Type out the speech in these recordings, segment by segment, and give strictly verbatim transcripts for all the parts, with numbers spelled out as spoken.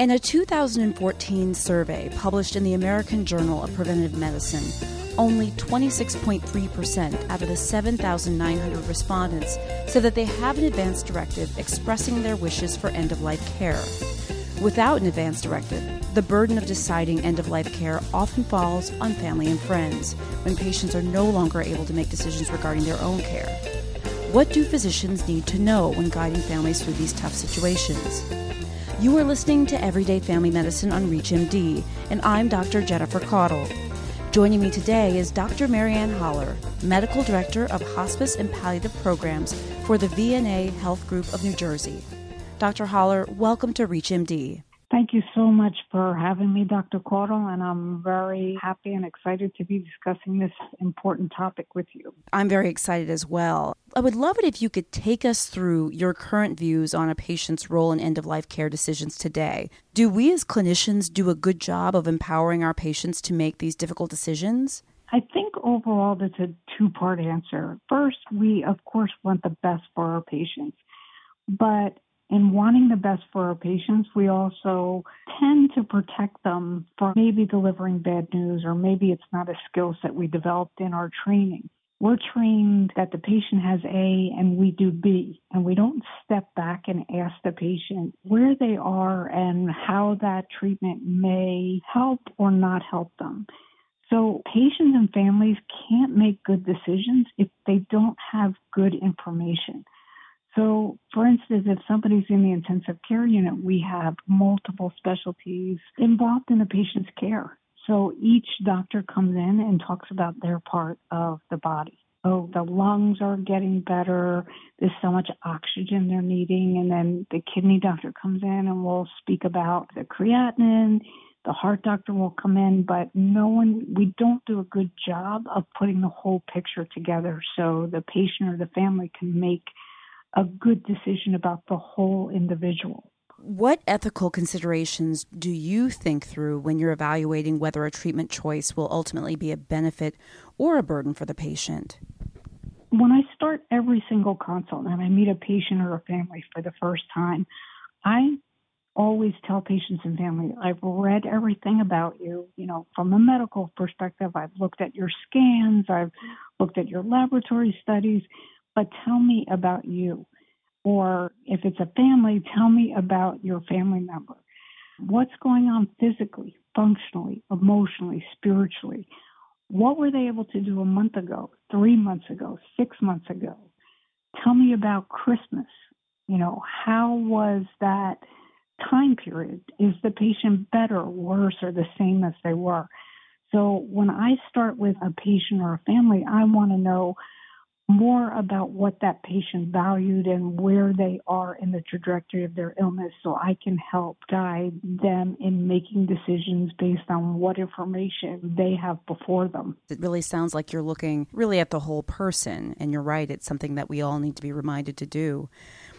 In a two thousand fourteen survey published in the American Journal of Preventive Medicine, only twenty-six point three percent out of the seven thousand nine hundred respondents said that they have an advance directive expressing their wishes for end-of-life care. Without an advance directive, the burden of deciding end-of-life care often falls on family and friends when patients are no longer able to make decisions regarding their own care. What do physicians need to know when guiding families through these tough situations? You are listening to Everyday Family Medicine on ReachMD, and I'm Doctor Jennifer Caudle. Joining me today is Doctor Marianne Holler, Medical Director of Hospice and Palliative Programs for the V N A Health Group of New Jersey. Doctor Holler, welcome to ReachMD. Thank you so much for having me, Doctor Caudle, and I'm very happy and excited to be discussing this important topic with you. I'm very excited as well. I would love it if you could take us through your current views on a patient's role in end-of-life care decisions today. Do we as clinicians do a good job of empowering our patients to make these difficult decisions? I think overall that's a two-part answer. First, we, of course, want the best for our patients, but in wanting the best for our patients, we also tend to protect them from maybe delivering bad news, or maybe it's not a skill set we developed in our training. We're trained that the patient has A and we do B, and we don't step back and ask the patient where they are and how that treatment may help or not help them. So patients and families can't make good decisions if they don't have good information. So, for instance, if somebody's in the intensive care unit, we have multiple specialties involved in the patient's care. So each doctor comes in and talks about their part of the body. Oh, the lungs are getting better. There's so much oxygen they're needing. And then the kidney doctor comes in and will speak about the creatinine. The heart doctor will come in, but no one, we don't do a good job of putting the whole picture together so the patient or the family can make a good decision about the whole individual. What ethical considerations do you think through when you're evaluating whether a treatment choice will ultimately be a benefit or a burden for the patient? When I start every single consult and I meet a patient or a family for the first time, I always tell patients and families, I've read everything about you, you know, from a medical perspective. I've looked at your scans, I've looked at your laboratory studies, but tell me about you. Or if it's a family, tell me about your family member. What's going on physically, functionally, emotionally, spiritually? What were they able to do a month ago, three months ago, six months ago? Tell me about Christmas. You know, how was that time period? Is the patient better, worse, or the same as they were? So when I start with a patient or a family, I want to know more about what that patient valued and where they are in the trajectory of their illness, so I can help guide them in making decisions based on what information they have before them. It really sounds like you're looking really at the whole person, and you're right, it's something that we all need to be reminded to do.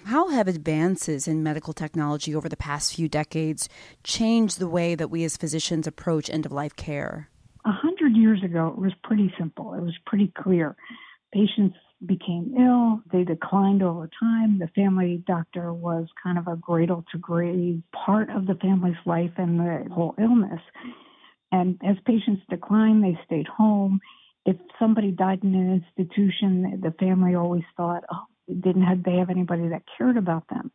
How have advances in medical technology over the past few decades changed the way that we as physicians approach end-of-life care? A hundred years ago, it was pretty simple. It was pretty clear. Patients became ill, they declined over time. The family doctor was kind of a cradle to grave part of the family's life and the whole illness. And as patients declined, they stayed home. If somebody died in an institution, the family always thought, oh, didn't have, they have anybody that cared about them.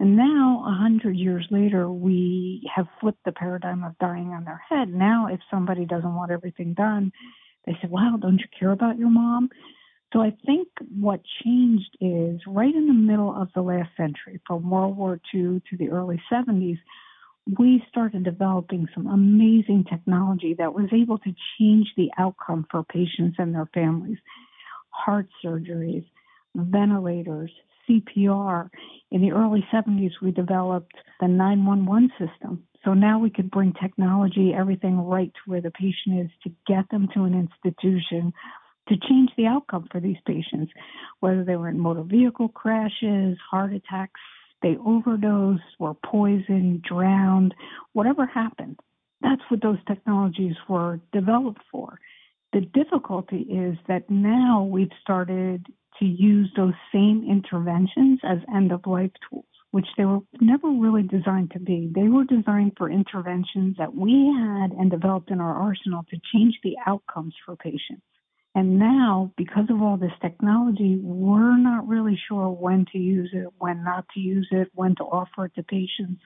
And now, a hundred years later, we have flipped the paradigm of dying on their head. Now, if somebody doesn't want everything done, they say, wow, don't you care about your mom? So I think what changed is right in the middle of the last century, from World War Two to the early seventies, we started developing some amazing technology that was able to change the outcome for patients and their families. Heart surgeries, ventilators, C P R. In the early seventies, we developed the nine one one system. So now we could bring technology, everything right to where the patient is, to get them to an institution to change the outcome for these patients, whether they were in motor vehicle crashes, heart attacks, they overdosed, were poisoned, drowned, whatever happened. That's what those technologies were developed for. The difficulty is that now we've started to use those same interventions as end-of-life tools. which they were never really designed to be. They were designed for interventions that we had and developed in our arsenal to change the outcomes for patients. And now, because of all this technology, we're not really sure when to use it, when not to use it, when to offer it to patients,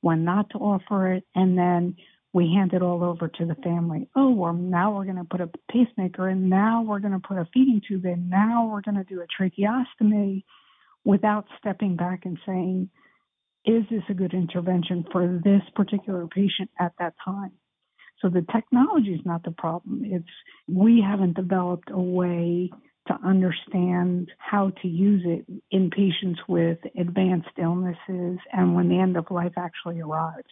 when not to offer it, and then we hand it all over to the family. Oh, well, now we're going to put a pacemaker in, now we're going to put a feeding tube in, now we're going to do a tracheostomy, without stepping back and saying, is this a good intervention for this particular patient at that time? So the technology is not the problem. It's we haven't developed a way to understand how to use it in patients with advanced illnesses and when the end of life actually arrives.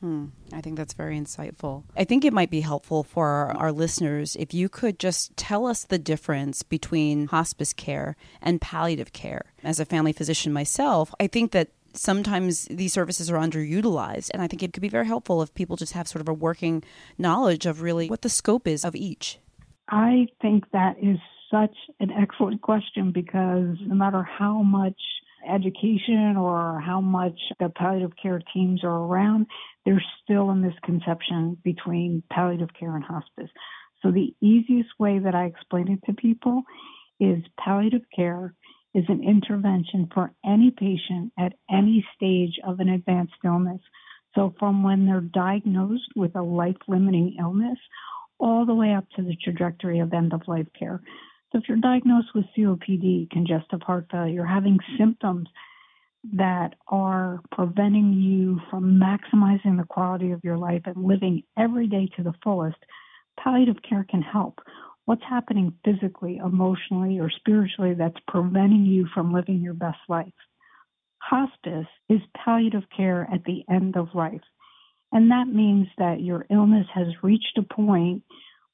Hmm. I think that's very insightful. I think it might be helpful for our, our listeners if you could just tell us the difference between hospice care and palliative care. As a family physician myself, I think that sometimes these services are underutilized, and I think it could be very helpful if people just have sort of a working knowledge of really what the scope is of each. I think that is such an excellent question, because no matter how much education or how much the palliative care teams are around, there's still a misconception between palliative care and hospice. So the easiest way that I explain it to people is palliative care is an intervention for any patient at any stage of an advanced illness. So from when they're diagnosed with a life-limiting illness all the way up to the trajectory of end-of-life care. So if you're diagnosed with C O P D, congestive heart failure, you're having symptoms that are preventing you from maximizing the quality of your life and living every day to the fullest, palliative care can help. What's happening physically, emotionally, or spiritually that's preventing you from living your best life? Hospice is palliative care at the end of life. And that means that your illness has reached a point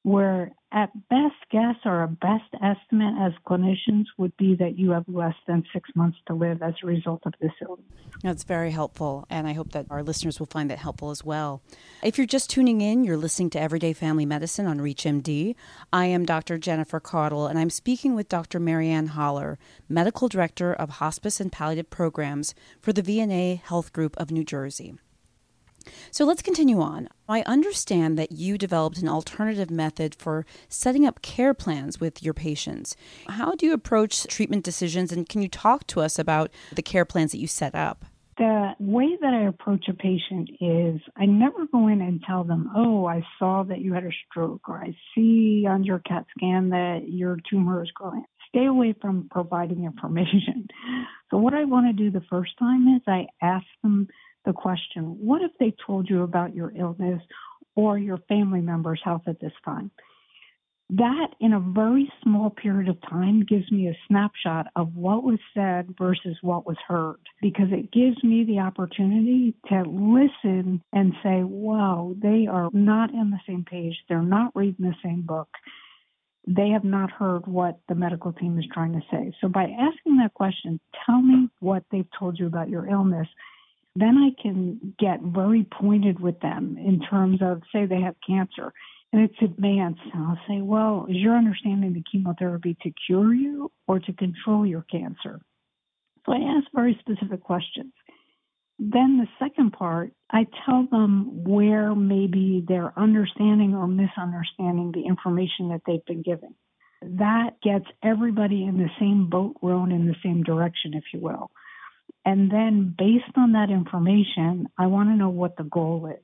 where at best guess or a best estimate as clinicians would be that you have less than six months to live as a result of this illness. That's very helpful, and I hope that our listeners will find that helpful as well. If you're just tuning in, you're listening to Everyday Family Medicine on ReachMD. I am Doctor Jennifer Caudle, and I'm speaking with Doctor Marianne Holler, Medical Director of Hospice and Palliative Programs for the V N A Health Group of New Jersey. So let's continue on. I understand that you developed an alternative method for setting up care plans with your patients. How do you approach treatment decisions, and can you talk to us about the care plans that you set up? The way that I approach a patient is I never go in and tell them, oh, I saw that you had a stroke, or I see on your CAT scan that your tumor is growing. Stay away from providing information. So what I want to do the first time is I ask them the question, what if they told you about your illness or your family member's health at this time? That, in a very small period of time, gives me a snapshot of what was said versus what was heard, because it gives me the opportunity to listen and say, wow, they are not on the same page. They're not reading the same book. They have not heard what the medical team is trying to say. So by asking that question, tell me what they've told you about your illness, then I can get very pointed with them in terms of, say they have cancer and it's advanced. And I'll say, well, is your understanding the chemotherapy to cure you or to control your cancer? So I ask very specific questions. Then the second part, I tell them where maybe they're understanding or misunderstanding the information that they've been given. That gets everybody in the same boat rowing in the same direction, if you will. And then based on that information, I want to know what the goal is.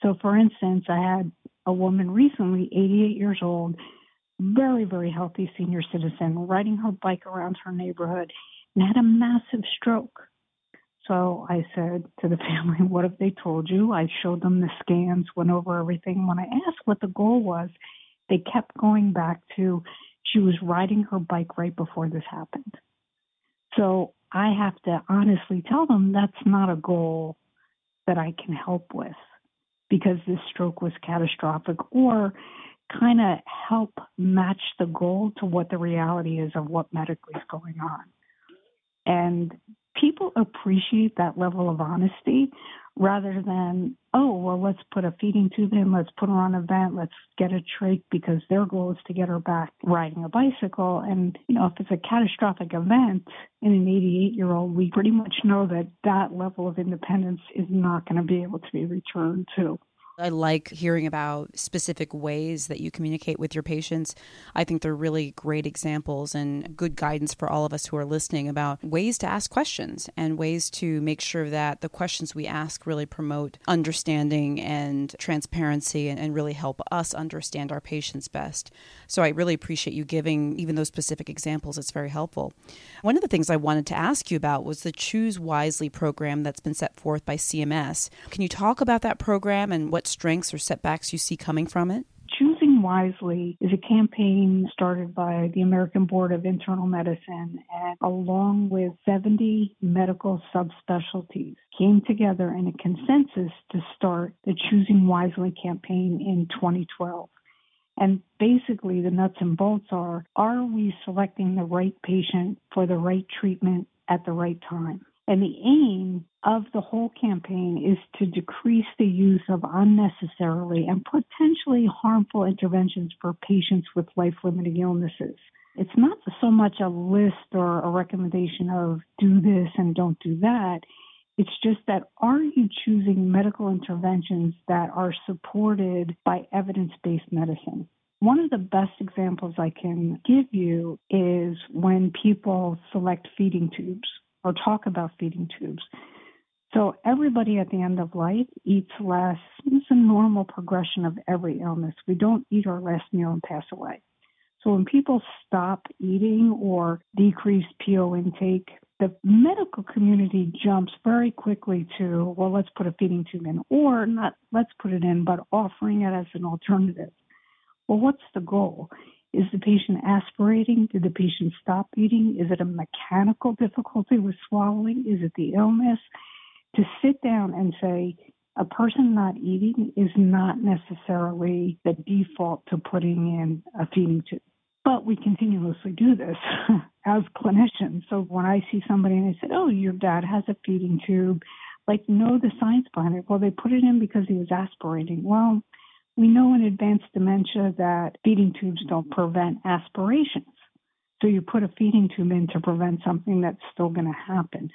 So for instance, I had a woman recently, eighty-eight years old, very, very healthy senior citizen, riding her bike around her neighborhood and had a massive stroke. So I said to the family, what have they told you? I showed them the scans, went over everything. When I asked what the goal was, they kept going back to she was riding her bike right before this happened. So I have to honestly tell them that's not a goal that I can help with, because this stroke was catastrophic, or kind of help match the goal to what the reality is of what medically is going on. And people appreciate that level of honesty rather than, oh, well, let's put a feeding tube in, let's put her on a vent, let's get a trach because their goal is to get her back riding a bicycle. And, you know, if it's a catastrophic event in an eighty-eight-year-old, we pretty much know that that level of independence is not going to be able to be returned to. I like hearing about specific ways that you communicate with your patients. I think they're really great examples and good guidance for all of us who are listening about ways to ask questions and ways to make sure that the questions we ask really promote understanding and transparency and, and really help us understand our patients best. So I really appreciate you giving even those specific examples. It's very helpful. One of the things I wanted to ask you about was the Choose Wisely program that's been set forth by C M S. Can you talk about that program and what strengths or setbacks you see coming from it? Choosing Wisely is a campaign started by the American Board of Internal Medicine, and along with seventy medical subspecialties came together in a consensus to start the Choosing Wisely campaign in twenty twelve. And basically the nuts and bolts are, are we selecting the right patient for the right treatment at the right time? And the aim of the whole campaign is to decrease the use of unnecessarily and potentially harmful interventions for patients with life-limiting illnesses. It's not so much a list or a recommendation of do this and don't do that. It's just that are you choosing medical interventions that are supported by evidence-based medicine? One of the best examples I can give you is when people select feeding tubes or talk about feeding tubes. So everybody at the end of life eats less. It's a normal progression of every illness. We don't eat our last meal and pass away. So when people stop eating or decrease P O intake, the medical community jumps very quickly to, well, let's put a feeding tube in, or not let's put it in, but offering it as an alternative. Well, what's the goal? Is the patient aspirating? Did the patient stop eating? Is it a mechanical difficulty with swallowing? Is it the illness? To sit down and say a person not eating is not necessarily the default to putting in a feeding tube. But we continuously do this as clinicians. So when I see somebody and I said, oh, your dad has a feeding tube, like know the science behind it. Well, they put it in because he was aspirating. Well, we know in advanced dementia that feeding tubes don't prevent aspirations. So you put a feeding tube in to prevent something that's still going to happen.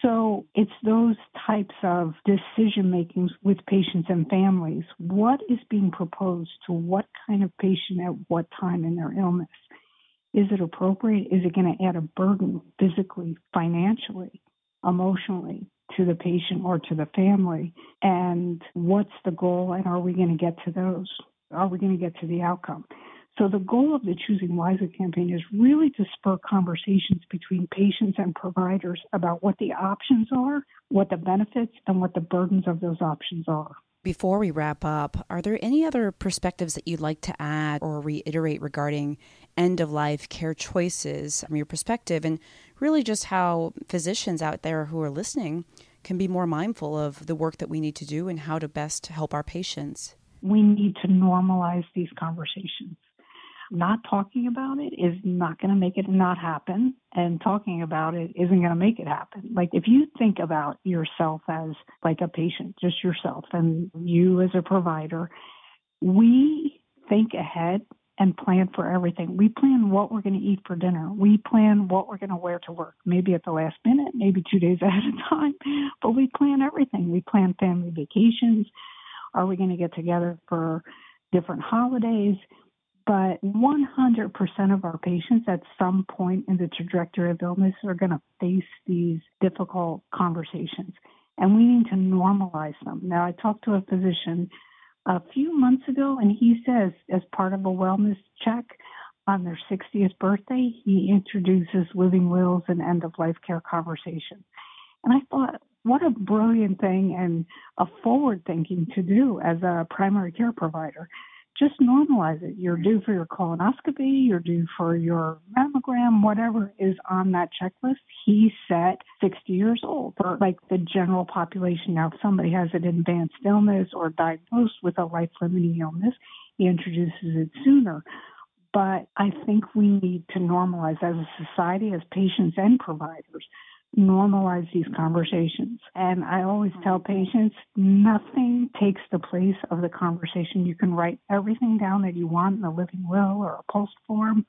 So it's those types of decision makings with patients and families. What is being proposed to what kind of patient at what time in their illness? Is it appropriate? Is it going to add a burden physically, financially, emotionally to the patient or to the family? And what's the goal? And are we going to get to those? Are we going to get to the outcome? So the goal of the Choosing Wisely campaign is really to spur conversations between patients and providers about what the options are, what the benefits, and what the burdens of those options are. Before we wrap up, are there any other perspectives that you'd like to add or reiterate regarding end-of-life care choices from your perspective, and really just how physicians out there who are listening can be more mindful of the work that we need to do and how to best help our patients? We need to normalize these conversations. Not talking about it is not going to make it not happen, and talking about it isn't going to make it happen. Like if you think about yourself as like a patient, just yourself, and you as a provider, we think ahead and plan for everything. We plan what we're going to eat for dinner. We plan what we're going to wear to work, maybe at the last minute, maybe two days ahead of time, but we plan everything. We plan family vacations. Are we going to get together for different holidays? But one hundred percent of our patients at some point in the trajectory of illness are going to face these difficult conversations, and we need to normalize them. Now, I talked to a physician a few months ago, and he says as part of a wellness check on their sixtieth birthday, he introduces living wills and end-of-life care conversation. And I thought, what a brilliant thing and a forward thinking to do as a primary care provider. Just normalize it. You're due for your colonoscopy, you're due for your mammogram, whatever is on that checklist. He set sixty years old, or like the general population. Now, if somebody has an advanced illness or diagnosed with a life-limiting illness, he introduces it sooner. But I think we need to normalize as a society, as patients and providers, normalize these conversations. And I always tell patients, nothing takes the place of the conversation. You can write everything down that you want in a living will or a POLST form,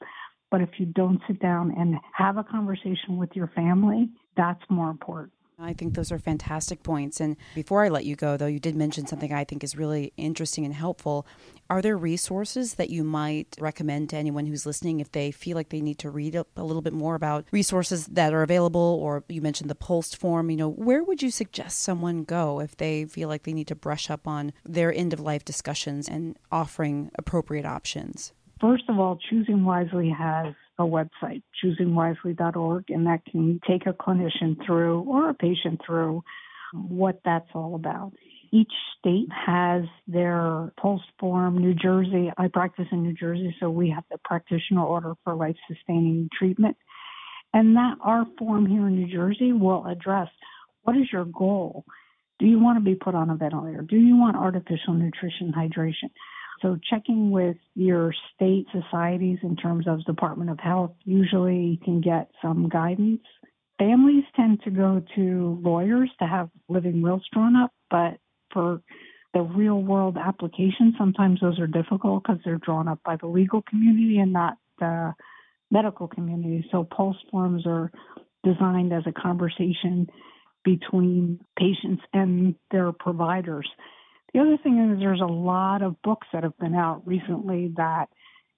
but if you don't sit down and have a conversation with your family, that's more important. I think those are fantastic points. And before I let you go, though, you did mention something I think is really interesting and helpful. Are there resources that you might recommend to anyone who's listening if they feel like they need to read up a little bit more about resources that are available? Or you mentioned the POLST form. You know, where would you suggest someone go if they feel like they need to brush up on their end-of-life discussions and offering appropriate options? First of all, Choosing Wisely has a website, choosing wisely dot org, and that can take a clinician through or a patient through what that's all about. Each state has their POLST form. New Jersey, I practice in New Jersey, so we have the practitioner order for life-sustaining treatment. And that our form here in New Jersey will address what is your goal? Do you want to be put on a ventilator? Do you want artificial nutrition hydration? So checking with your state societies in terms of Department of Health, usually can get some guidance. Families tend to go to lawyers to have living wills drawn up, but for the real-world application, sometimes those are difficult because they're drawn up by the legal community and not the medical community. So POLST forms are designed as a conversation between patients and their providers. The other thing is there's a lot of books that have been out recently that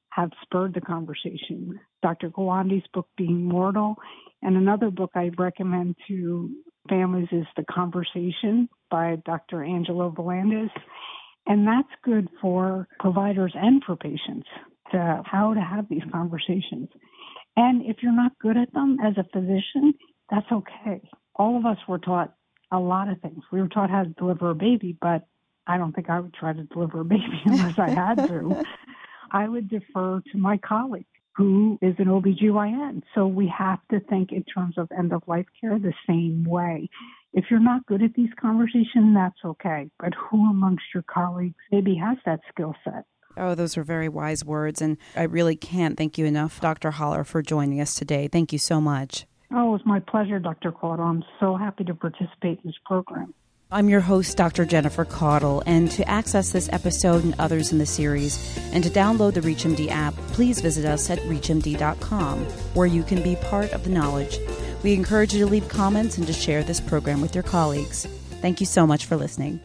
have spurred the conversation. Doctor Gawande's book, Being Mortal, and another book I recommend to families is The Conversation by Doctor Angelo Volandes. And that's good for providers and for patients, to how to have these conversations. And if you're not good at them as a physician, that's okay. All of us were taught a lot of things. We were taught how to deliver a baby, but I don't think I would try to deliver a baby unless I had to. I would defer to my colleague who is an O B G Y N. So we have to think in terms of end-of-life care the same way. If you're not good at these conversations, that's okay. But who amongst your colleagues maybe has that skill set? Oh, those are very wise words. And I really can't thank you enough, Doctor Holler, for joining us today. Thank you so much. Oh, it was my pleasure, Doctor Caudle. I'm so happy to participate in this program. I'm your host, Doctor Jennifer Caudle, and to access this episode and others in the series, and to download the ReachMD app, please visit us at reach M D dot com, where you can be part of the knowledge. We encourage you to leave comments and to share this program with your colleagues. Thank you so much for listening.